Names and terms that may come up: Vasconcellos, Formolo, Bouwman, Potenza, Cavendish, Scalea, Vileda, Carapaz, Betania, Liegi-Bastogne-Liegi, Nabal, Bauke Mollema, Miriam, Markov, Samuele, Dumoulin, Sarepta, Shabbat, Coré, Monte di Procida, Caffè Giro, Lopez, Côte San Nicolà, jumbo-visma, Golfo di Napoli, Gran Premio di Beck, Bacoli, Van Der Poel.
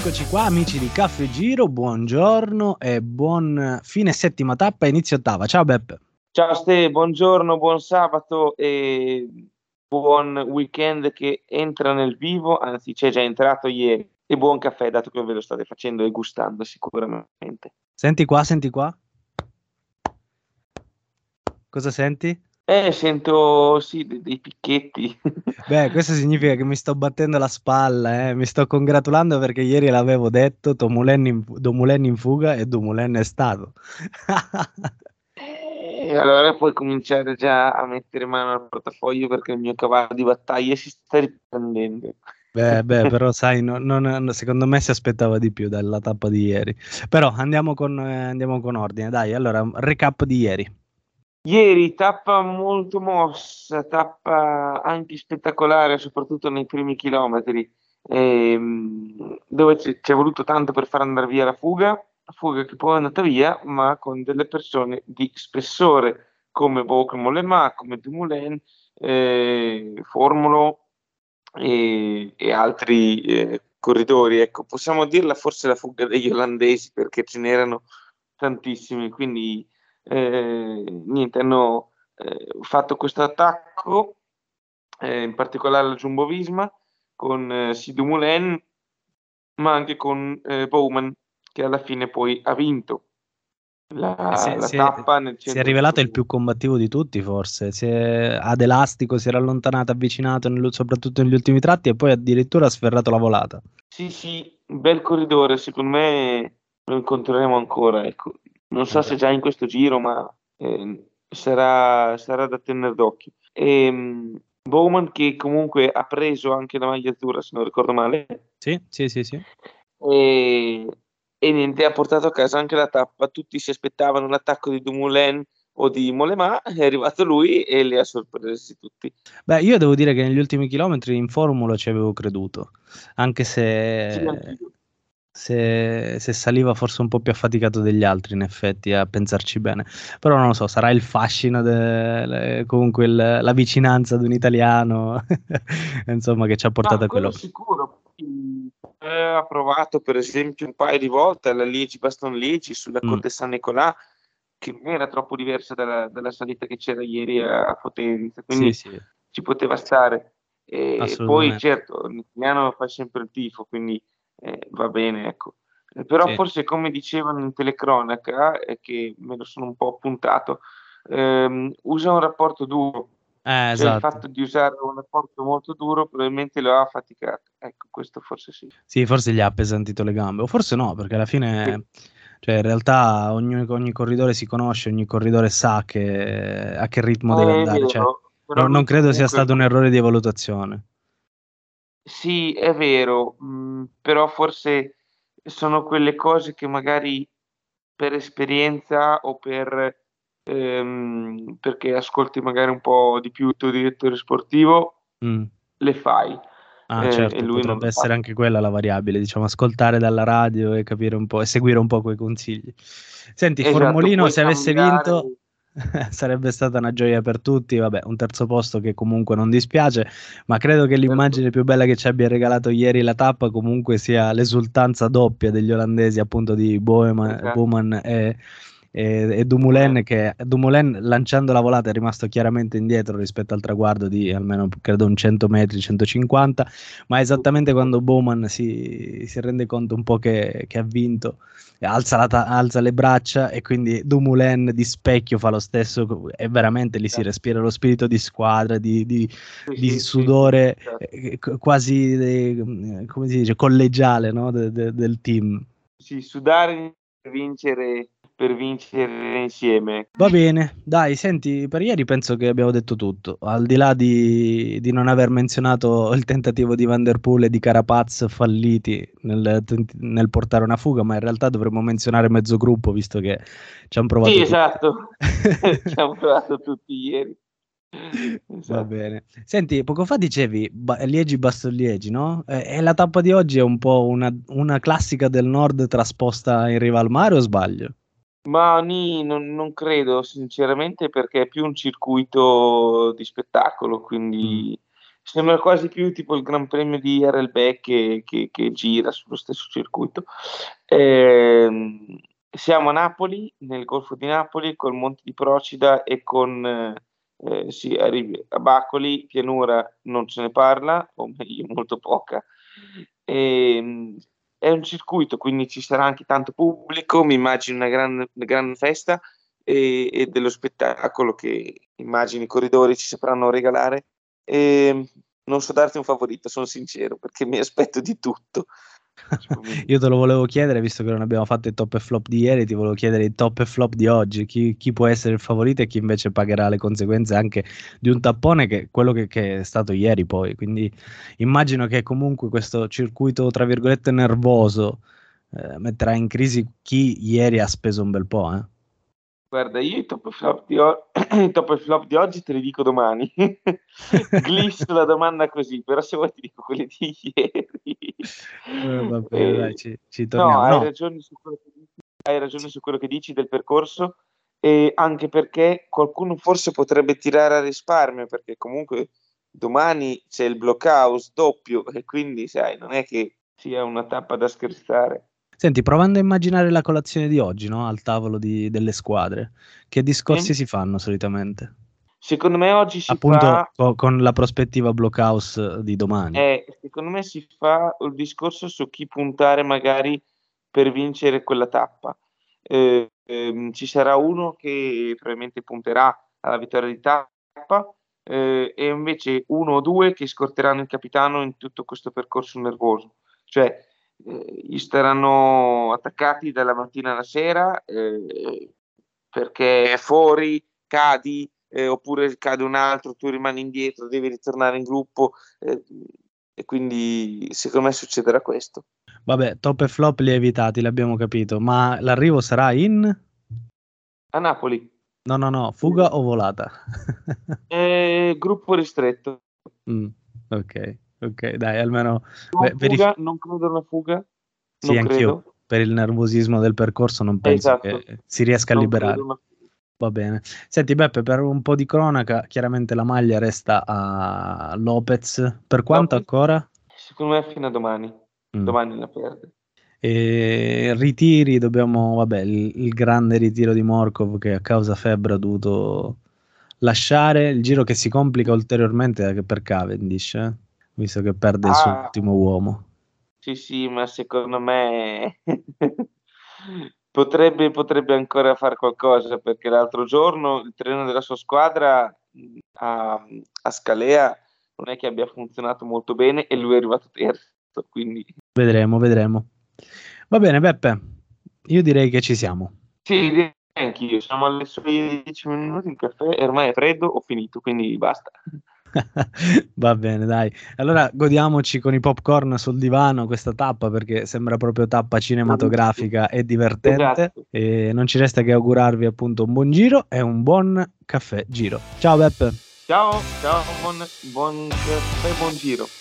Eccoci qua amici di Caffè Giro, buongiorno e buon fine settima tappa, inizio ottava. Ciao Beppe. Ciao Ste, buongiorno, buon sabato e buon weekend che entra nel vivo, anzi c'è già entrato ieri, e buon caffè dato che ve lo state facendo e gustando sicuramente. Senti qua, senti qua. Cosa senti? Sento sì dei picchetti. Beh, questo significa che mi sto battendo la spalla, mi sto congratulando perché ieri l'avevo detto, Dumoulin in fuga e Dumoulin è stato. E allora puoi cominciare già a mettere mano al portafoglio perché il mio cavallo di battaglia si sta riprendendo. Beh, però sai, no, secondo me si aspettava di più dalla tappa di ieri. Però andiamo con ordine, dai. Allora, recap di ieri. Ieri tappa molto mossa, tappa anche spettacolare, soprattutto nei primi chilometri, dove ci è voluto tanto per far andare via la fuga che poi è andata via, ma con delle persone di spessore come Bauke Mollema, come Dumoulin, Formolo e altri corridori. Ecco, possiamo dirla forse la fuga degli olandesi perché ce n'erano tantissimi, quindi hanno fatto questo attacco, in particolare la jumbo-visma con Dumoulin, ma anche con Bouwman, che alla fine poi ha vinto la tappa. Si è rivelato il più combattivo di tutti, forse ad elastico si era allontanato, avvicinato soprattutto negli ultimi tratti e poi addirittura ha sferrato la volata. Sì, bel corridore, secondo me lo incontreremo ancora, ecco. Non so se già in questo giro, ma sarà da tenere d'occhio. Bouwman, che comunque ha preso anche la maglia azzurra, se non ricordo male. Sì. E niente, ha portato a casa anche la tappa. Tutti si aspettavano l'attacco di Dumoulin o di Mollema, è arrivato lui e li ha sorpresi tutti. Beh, io devo dire che negli ultimi chilometri in Formula ci avevo creduto, anche se... Sì, anche io. Se saliva forse un po' più affaticato degli altri, in effetti, a pensarci bene, però non lo so, sarà il fascino comunque la vicinanza ad un italiano insomma, che ci ha portato a quello sicuro. Ha provato per esempio un paio di volte alla Liegi-Bastogne-Liegi sulla Côte San Nicolà, che non era troppo diversa dalla salita che c'era ieri a Potenza, quindi sì. Ci poteva stare, e poi certo un italiano fa sempre il tifo, quindi va bene, ecco, però sì. Forse come dicevano in telecronaca, che me lo sono un po' appuntato, usa un rapporto duro, cioè esatto. Il fatto di usare un rapporto molto duro probabilmente lo ha faticato, ecco, questo forse sì, forse gli ha appesantito le gambe, o forse no, perché alla fine sì. Cioè in realtà ogni corridore si conosce, ogni corridore sa a che ritmo deve andare, cioè, non credo sia stato un errore di valutazione. Sì, è vero, però forse sono quelle cose che magari per esperienza o perché ascolti magari un po' di più il tuo direttore sportivo, le fai. Certo, e lui potrebbe essere anche quella la variabile, diciamo, ascoltare dalla radio e capire un po' e seguire un po' quei consigli. Senti, esatto, Formolino, se avesse vinto... sarebbe stata una gioia per tutti, vabbè, un terzo posto che comunque non dispiace, ma credo che l'immagine più bella che ci abbia regalato ieri la tappa comunque sia l'esultanza doppia degli olandesi, appunto di Bouwman e Dumoulin, che Dumoulin lanciando la volata è rimasto chiaramente indietro rispetto al traguardo di almeno credo un 100 metri, 150, ma esattamente quando Bouwman si rende conto un po' che ha vinto, alza le braccia, e quindi Dumoulin di specchio fa lo stesso, e veramente lì si respira lo spirito di squadra, di sudore quasi come si dice, collegiale, no? Del team. Sì, sudare per vincere. Per vincere insieme. Va bene, dai, senti, per ieri penso che abbiamo detto tutto, al di là di non aver menzionato il tentativo di Van Der Poel e di Carapaz falliti nel portare una fuga, ma in realtà dovremmo menzionare mezzo gruppo, visto che ci hanno provato tutti. Esatto, ci hanno provato tutti ieri. Esatto. Va bene. Senti, poco fa dicevi Liegi-Bastogne-Liegi, no? E la tappa di oggi è un po' una classica del nord trasposta in riva al mare, o sbaglio? Ma non credo sinceramente, perché è più un circuito di spettacolo, quindi Sembra quasi più tipo il Gran Premio di Beck che gira sullo stesso circuito. Siamo a Napoli, nel Golfo di Napoli, col Monte di Procida e con si arrivi a Bacoli. Pianura non se ne parla, o meglio molto poca. È un circuito, quindi ci sarà anche tanto pubblico, mi immagino una grande festa e dello spettacolo che immagino i corridori ci sapranno regalare. Non so darti un favorito, sono sincero, perché mi aspetto di tutto. Io te lo volevo chiedere, visto che non abbiamo fatto i top e flop di ieri, ti volevo chiedere i top e flop di oggi, chi può essere il favorito e chi invece pagherà le conseguenze anche di un tappone che quello che è stato ieri poi. Quindi immagino che comunque questo circuito tra virgolette nervoso metterà in crisi chi ieri ha speso un bel po', eh. Guarda, io i top e flop di oggi te li dico domani. Glisso la domanda così, però se vuoi ti dico quelli di ieri. Vabbè, dai, ci torniamo. No. Hai ragione su quello che dici del percorso, e anche perché qualcuno forse potrebbe tirare a risparmio, perché comunque domani c'è il blockhouse doppio e quindi sai, non è che sia una tappa da scherzare. Senti, provando a immaginare la colazione di oggi, no? Al tavolo delle squadre, che discorsi si fanno solitamente? Secondo me oggi con la prospettiva blockhouse di domani. Secondo me si fa il discorso su chi puntare magari per vincere quella tappa. Ci sarà uno che probabilmente punterà alla vittoria di tappa e invece uno o due che scorteranno il capitano in tutto questo percorso nervoso. Cioè, gli staranno attaccati dalla mattina alla sera perché fuori cadi oppure cade un altro, tu rimani indietro, devi ritornare in gruppo e quindi secondo me succederà questo. Vabbè, top e flop li hai evitati, l'abbiamo capito, ma l'arrivo sarà a Napoli? No, fuga o volata? Gruppo ristretto. Ok, dai, almeno non credo una fuga. Sì, anch'io, per il nervosismo del percorso non penso che si riesca a liberare. Va bene. Senti Beppe, per un po' di cronaca, chiaramente la maglia resta a Lopez. Per quanto ancora? Secondo me fino a domani. Domani la perde. E ritiri, il grande ritiro di Markov che a causa febbre ha dovuto lasciare, il giro che si complica ulteriormente per Cavendish, visto che perde il suo ultimo uomo. Sì, ma secondo me potrebbe ancora fare qualcosa, perché l'altro giorno il treno della sua squadra a Scalea non è che abbia funzionato molto bene e lui è arrivato terzo, quindi vedremo. Va bene Beppe, io direi che ci siamo. Sì, anch'io, siamo alle sole 10 minuti, il caffè ormai è freddo, ho finito, quindi basta. Va bene, dai, allora godiamoci con i popcorn sul divano questa tappa, perché sembra proprio tappa cinematografica e divertente. Esatto. E non ci resta che augurarvi appunto un buon giro e un buon caffè giro. Ciao Beppe. Ciao, buon caffè, buon giro.